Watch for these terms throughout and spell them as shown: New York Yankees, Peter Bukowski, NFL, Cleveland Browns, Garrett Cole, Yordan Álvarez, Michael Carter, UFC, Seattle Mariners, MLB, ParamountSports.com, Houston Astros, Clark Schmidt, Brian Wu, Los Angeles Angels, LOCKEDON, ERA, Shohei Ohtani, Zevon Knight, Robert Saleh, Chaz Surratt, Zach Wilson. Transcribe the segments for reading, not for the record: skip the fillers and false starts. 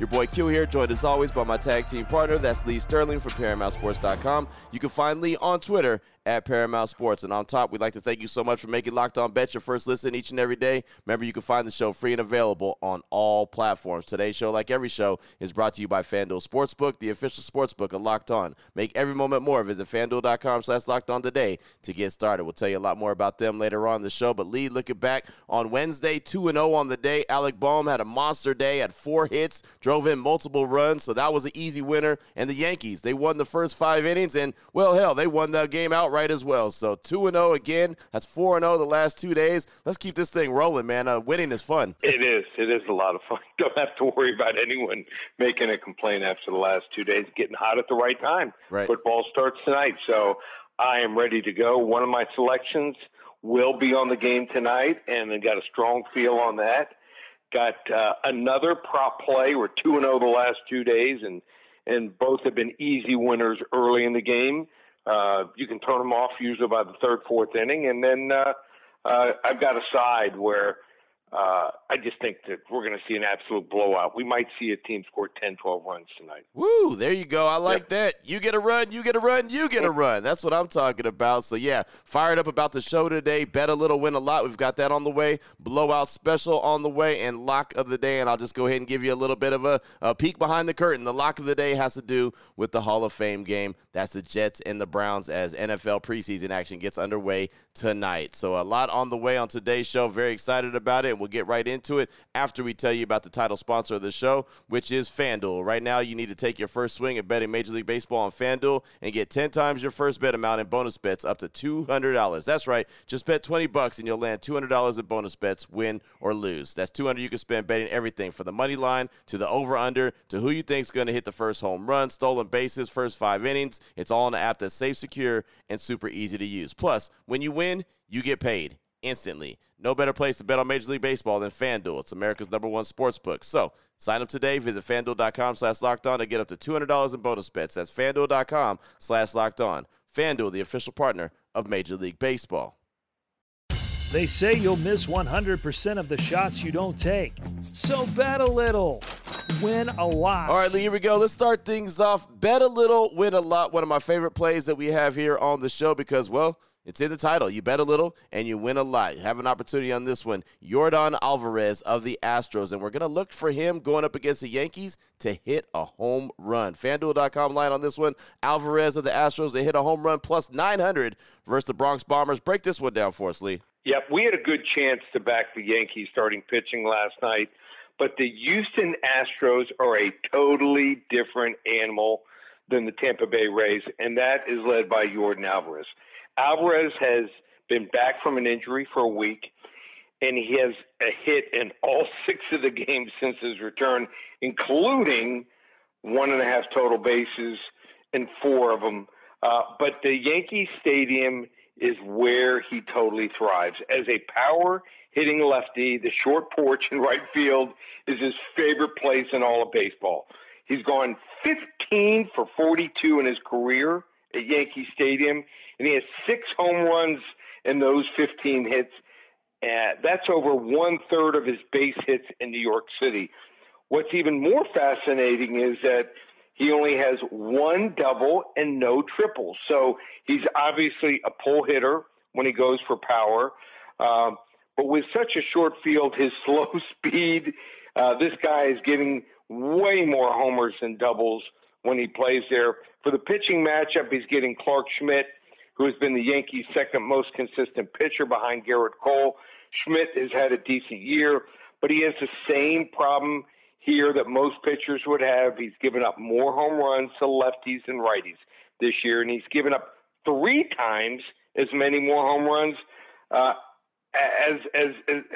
Your boy Q here, joined as always by my tag team partner, that's Lee Sterling from ParamountSports.com. You can find Lee on Twitter at Paramount Sports. And on top, we'd like to thank you so much for making Locked On Bets your first listen each and every day. Remember, you can find the show free and available on all platforms. Today's show, like every show, is brought to you by FanDuel Sportsbook, the official sportsbook of Locked On. Make every moment more. Visit FanDuel.com/LockedOn today to get started. We'll tell you a lot more about them later on in the show. But Lee, looking back on Wednesday, 2-0 on the day. Alec Boehm had a monster day, had 4 hits, drove in multiple runs, so that was an easy winner. And the Yankees, they won the first 5 innings, and, well, hell, they won the game out right as well. So 2-0 again. That's 4-0 the last 2 days. Let's keep this thing rolling, man. Winning is fun. It is a lot of fun. Don't have to worry about anyone making a complaint after the last 2 days. Getting hot at the right time. Right. Football starts tonight, so I am ready to go. One of my selections will be on the game tonight, and I got a strong feel on that. Got another prop play. We're 2-0 the last 2 days, and both have been easy winners early in the game. You can turn them off usually by the third, fourth inning. And then I've got a side where I just think that we're going to see an absolute blowout. We might see a team score 10, 12 runs tonight. Woo, there you go. I like that. You get a run, you get a run, you get a run. That's what I'm talking about. So, yeah, fired up about the show today. Bet a little, win a lot. We've got that on the way. Blowout special on the way and lock of the day. And I'll just go ahead and give you a little bit of a peek behind the curtain. The lock of the day has to do with the Hall of Fame game. That's the Jets and the Browns as NFL preseason action gets underway tonight. So a lot on the way on today's show. Very excited about it. We'll get right into it after we tell you about the title sponsor of the show, which is FanDuel. Right now, you need to take your first swing at betting Major League Baseball on FanDuel and get 10 times your first bet amount in bonus bets up to $200. That's right. Just bet $20 and you'll land $200 in bonus bets, win or lose. That's $200 you can spend betting everything from the money line to the over-under to who you think is going to hit the first home run, stolen bases, first 5 innings. It's all on an app that's safe, secure, and super easy to use. Plus, when you win, you get paid. Instantly. No better place to bet on Major League Baseball than FanDuel. It's America's #1 sportsbook. So sign up today. Visit FanDuel.com/LockedOn to get up to $200 in bonus bets. That's FanDuel.com/LockedOn. FanDuel, the official partner of Major League Baseball. They say you'll miss 100% of the shots you don't take. So bet a little, win a lot. All right, Lee, here we go. Let's start things off. Bet a little, win a lot. One of my favorite plays that we have here on the show because, well, it's in the title. You bet a little and you win a lot. You have an opportunity on this one. Yordan Álvarez of the Astros. And we're going to look for him going up against the Yankees to hit a home run. FanDuel.com line on this one. Álvarez of the Astros to hit a home run plus 900 versus the Bronx Bombers. Break this one down for us, Lee. Yep, we had a good chance to back the Yankees starting pitching last night. But the Houston Astros are a totally different animal than the Tampa Bay Rays. And that is led by Yordan Álvarez. Álvarez has been back from an injury for a week, and he has a hit in all 6 of the games since his return, including 1.5 total bases and 4 of them. But the Yankee Stadium is where he totally thrives. As a power-hitting lefty, the short porch in right field is his favorite place in all of baseball. He's gone 15 for 42 in his career at Yankee Stadium, and he has 6 home runs in those 15 hits. That's over 1/3 of his base hits in New York City. What's even more fascinating is that he only has 1 double and no triples. So he's obviously a pull hitter when he goes for power. But with such a short field, his slow speed, this guy is getting way more homers than doubles when he plays there. For the pitching matchup, he's getting Clark Schmidt, who has been the Yankees' second most consistent pitcher behind Garrett Cole. Schmidt has had a decent year, but he has the same problem here that most pitchers would have. He's given up more home runs to lefties and righties this year, and he's given up 3 times as many more home runs as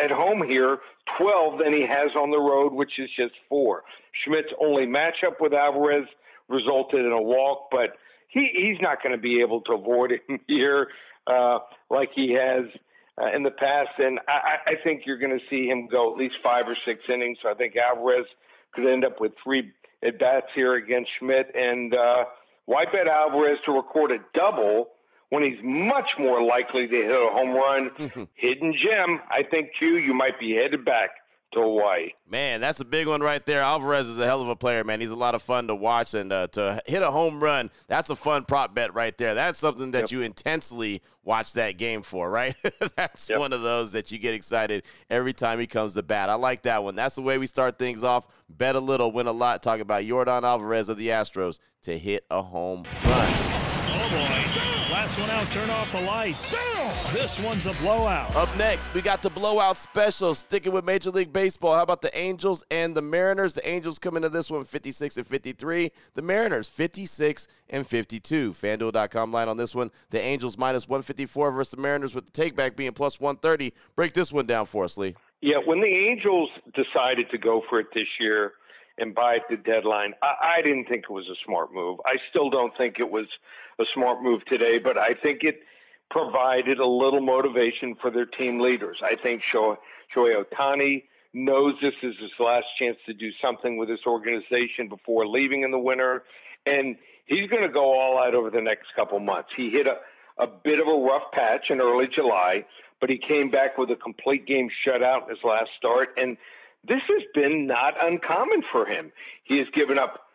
at home here, 12 than he has on the road, which is just 4. Schmidt's only matchup with Álvarez resulted in a walk, but he's not going to be able to avoid it here like he has in the past. And I think you're going to see him go at least 5 or 6 innings. So I think Álvarez could end up with 3 at-bats here against Schmidt. And why bet Álvarez to record a double when he's much more likely to hit a home run? Hidden gem. I think, Q, you might be headed back to Hawaii. Man, that's a big one right there. Álvarez is a hell of a player, man. He's a lot of fun to watch, and to hit a home run, that's a fun prop bet right there. That's something that you intensely watch that game for, right? That's one of those that you get excited every time he comes to bat. I like that one. That's the way we start things off. Bet a little, win a lot. Talk about Yordan Álvarez of the Astros to hit a home run. Oh, boy. Last one out. Turn off the lights. This one's a blowout. Up next, we got the blowout special. Sticking with Major League Baseball. How about the Angels and the Mariners? The Angels come into this one 56-53. The Mariners 56-52. FanDuel.com line on this one. The Angels -154 versus the Mariners with the takeback being +130. Break this one down for us, Lee. Yeah, when the Angels decided to go for it this year and buy at the deadline, I didn't think it was a smart move. I still don't think it was a smart move today, but I think it provided a little motivation for their team leaders. I think Shohei Ohtani knows this is his last chance to do something with this organization before leaving in the winter, and he's going to go all out over the next couple months. He hit a bit of a rough patch in early July, but he came back with a complete game shutout in his last start, and this has been not uncommon for him. He has given up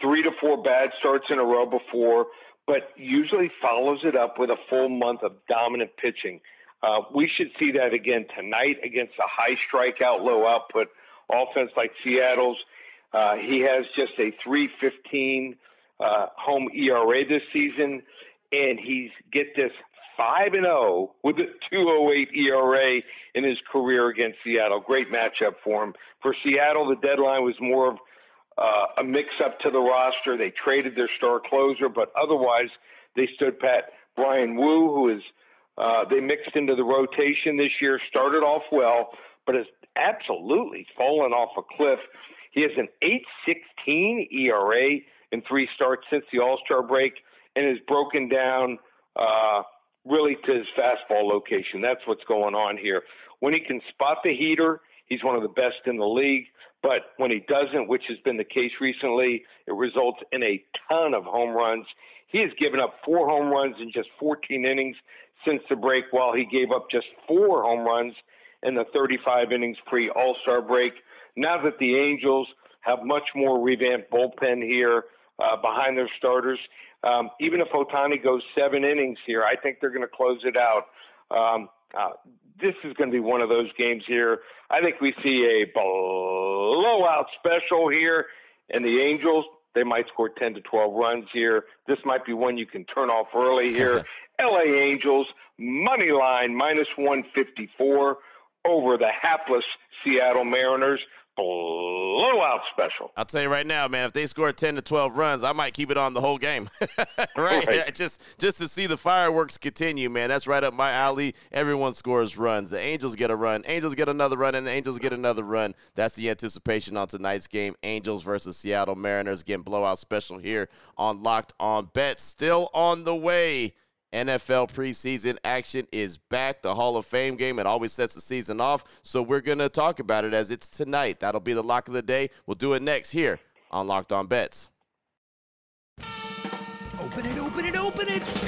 3 to 4 bad starts in a row before, but usually follows it up with a full month of dominant pitching. We should see that again tonight against a high strikeout, low output offense like Seattle's. He has just a 3.15 home ERA this season, and he's, get this, 5-0 with a 2.08 ERA in his career against Seattle. Great matchup for him. For Seattle, the deadline was more of a mix-up to the roster. They traded their star closer, but otherwise they stood pat. Brian Wu, who is they mixed into the rotation this year, started off well, but has absolutely fallen off a cliff. He has an 8.16 ERA in 3 starts since the All-Star break, and has broken down really to his fastball location. That's what's going on here. When he can spot the heater, he's one of the best in the league. But when he doesn't, which has been the case recently, it results in a ton of home runs. He has given up 4 home runs in just 14 innings since the break, while he gave up just 4 home runs in the 35 innings pre-All-Star break. Now that the Angels have much more revamped bullpen here behind their starters, even if Ohtani goes 7 innings here, I think they're going to close it out. This is going to be one of those games here. I think we see a blowout special here, and the Angels, they might score 10 to 12 runs here. This might be one you can turn off early here. L.A. Angels, money line, -154 over the hapless Seattle Mariners. Blowout special. I'll tell you right now, man, if they score 10 to 12 runs, I might keep it on the whole game. Right? Yeah, just to see the fireworks continue, man. That's right up my alley. Everyone scores runs. The Angels get a run. Angels get another run, and the Angels get another run. That's the anticipation on tonight's game, Angels versus Seattle Mariners. Again, blowout special here on Locked On Bets. Still on the way. NFL preseason action is back. The Hall of Fame game, it always sets the season off, so we're going to talk about it as it's tonight. That'll be the lock of the day. We'll do it next here on Locked On Bets. Open it, open it, open it.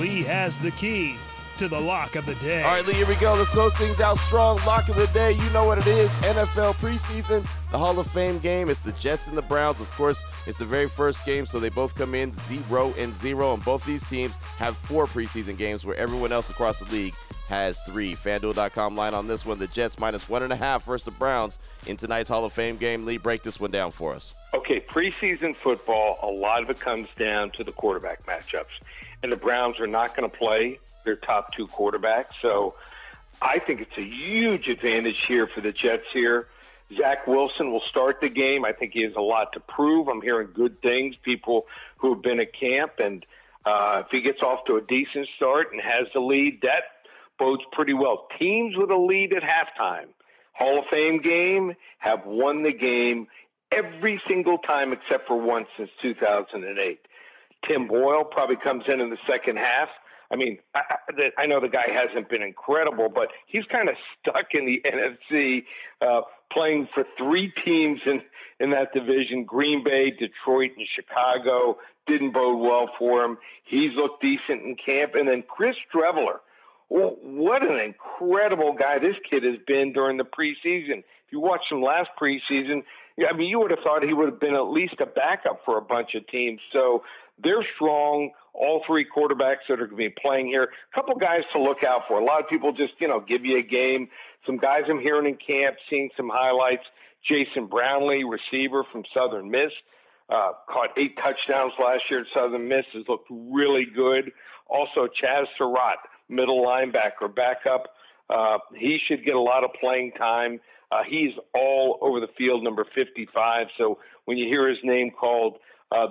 Lee has the key to the lock of the day. All right, Lee, here we go. Let's close things out strong. Lock of the day, you know what it is. NFL preseason, the Hall of Fame game. It's the Jets and the Browns. Of course, it's the very first game, so they both come in 0-0, and both these teams have 4 preseason games where everyone else across the league has 3. FanDuel.com line on this one. The Jets -1.5 versus the Browns in tonight's Hall of Fame game. Lee, break this one down for us. Okay, preseason football, a lot of it comes down to the quarterback matchups, and the Browns are not going to play their top 2 quarterbacks. So I think it's a huge advantage here for the Jets here. Zach Wilson will start the game. I think he has a lot to prove. I'm hearing good things, people who have been at camp, and if he gets off to a decent start and has the lead, that bodes pretty well. Teams with a lead at halftime, Hall of Fame game, have won the game every single time except for once since 2008. Tim Boyle probably comes in the second half. I mean, I know the guy hasn't been incredible, but he's kind of stuck in the NFC, playing for three teams in that division, Green Bay, Detroit, and Chicago. Didn't bode well for him. He's looked decent in camp. And then Chris Treveler. Well, what an incredible guy this kid has been during the preseason. If you watched him last preseason, I mean, you would have thought he would have been at least a backup for a bunch of teams. So they're strong, all three quarterbacks that are going to be playing here. A couple guys to look out for. A lot of people just, you know, give you a game. Some guys I'm hearing in camp, seeing some highlights. Jason Brownlee, receiver from Southern Miss. Caught 8 touchdowns last year at Southern Miss. Has looked really good. Also, Chaz Surratt, middle linebacker, backup. He should get a lot of playing time. He's all over the field, number 55. So when you hear his name called,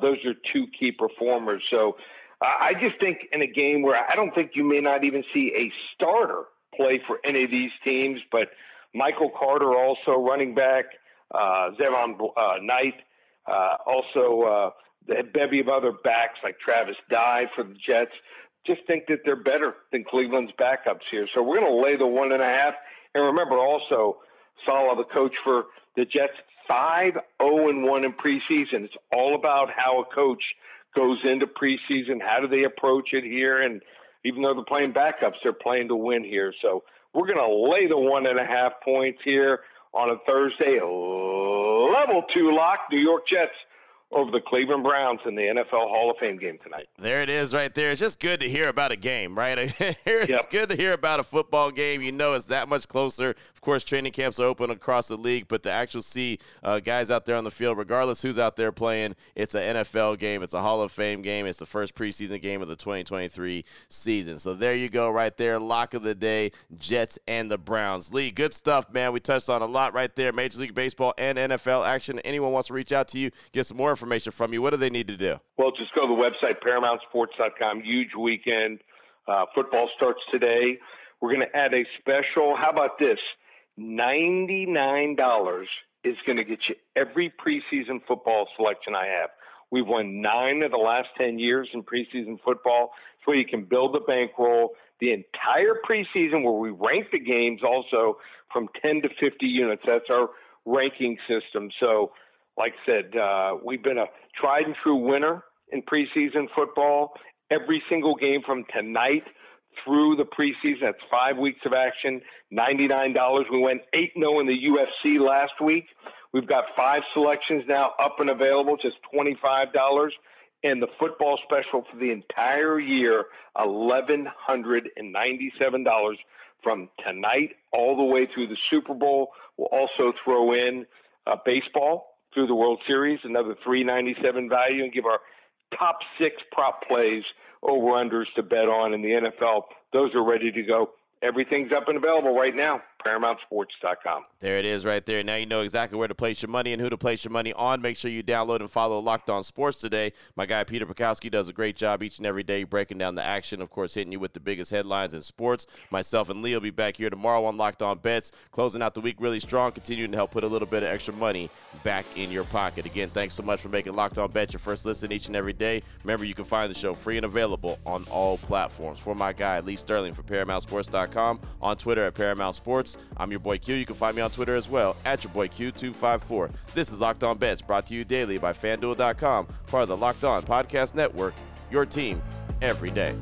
those are two key performers. So I just think in a game where I don't think you may not even see a starter play for any of these teams, but Michael Carter, also running back, Zevon Knight, also a bevy of other backs like Travis Dye for the Jets. Just think that they're better than Cleveland's backups here. So we're going to lay the 1.5. And remember also, Saleh, the coach for the Jets, 5-0-1 in preseason. It's all about how a coach goes into preseason. How do they approach it here? And even though they're playing backups, they're playing to win here. So we're going to lay the 1.5 points here on a Thursday. Level 2 lock, New York Jets over the Cleveland Browns in the NFL Hall of Fame game tonight. There it is right there. It's just good to hear about a game, right? It's good to hear about a football game. You know it's that much closer. Of course, training camps are open across the league, but to actually see guys out there on the field, regardless who's out there playing, it's an NFL game. It's a Hall of Fame game. It's the first preseason game of the 2023 season. So there you go right there. Lock of the day, Jets and the Browns. Lee, good stuff, man. We touched on a lot right there. Major League Baseball and NFL action. Anyone wants to reach out to you, get some more information from you, what do they need to do? Well, just go to the website, ParamountSports.com. Huge weekend. Football starts today. We're going to add a special. How about this? $99 is going to get you every preseason football selection I have. We've won 9 of the last 10 years in preseason football. It's where you can build the bankroll. The entire preseason, where we rank the games also from 10 to 50 units. That's our ranking system. So, like I said, we've been a tried-and-true winner in preseason football. Every single game from tonight through the preseason, that's 5 weeks of action, $99. We went 8-0 in the UFC last week. We've got 5 selections now up and available, just $25. And the football special for the entire year, $1,197 from tonight all the way through the Super Bowl. We'll also throw in baseball through the World Series, another $397 value, and give our top 6 prop plays, over-unders to bet on in the NFL. Those are ready to go. Everything's up and available right now, ParamountSports.com. There it is right there. Now you know exactly where to place your money and who to place your money on. Make sure you download and follow Locked On Sports today. My guy Peter Bukowski does a great job each and every day breaking down the action, of course, hitting you with the biggest headlines in sports. Myself and Lee will be back here tomorrow on Locked On Bets, closing out the week really strong, continuing to help put a little bit of extra money back in your pocket. Again, thanks so much for making Locked On Bets your first listen each and every day. Remember, you can find the show free and available on all platforms. For my guy, Lee Sterling from ParamountSports.com, on Twitter at Paramount Sports. I'm your boy Q. You can find me on Twitter as well at your boy Q254. This is Locked On Bets, brought to you daily by FanDuel.com, part of the Locked On Podcast Network, your team every day.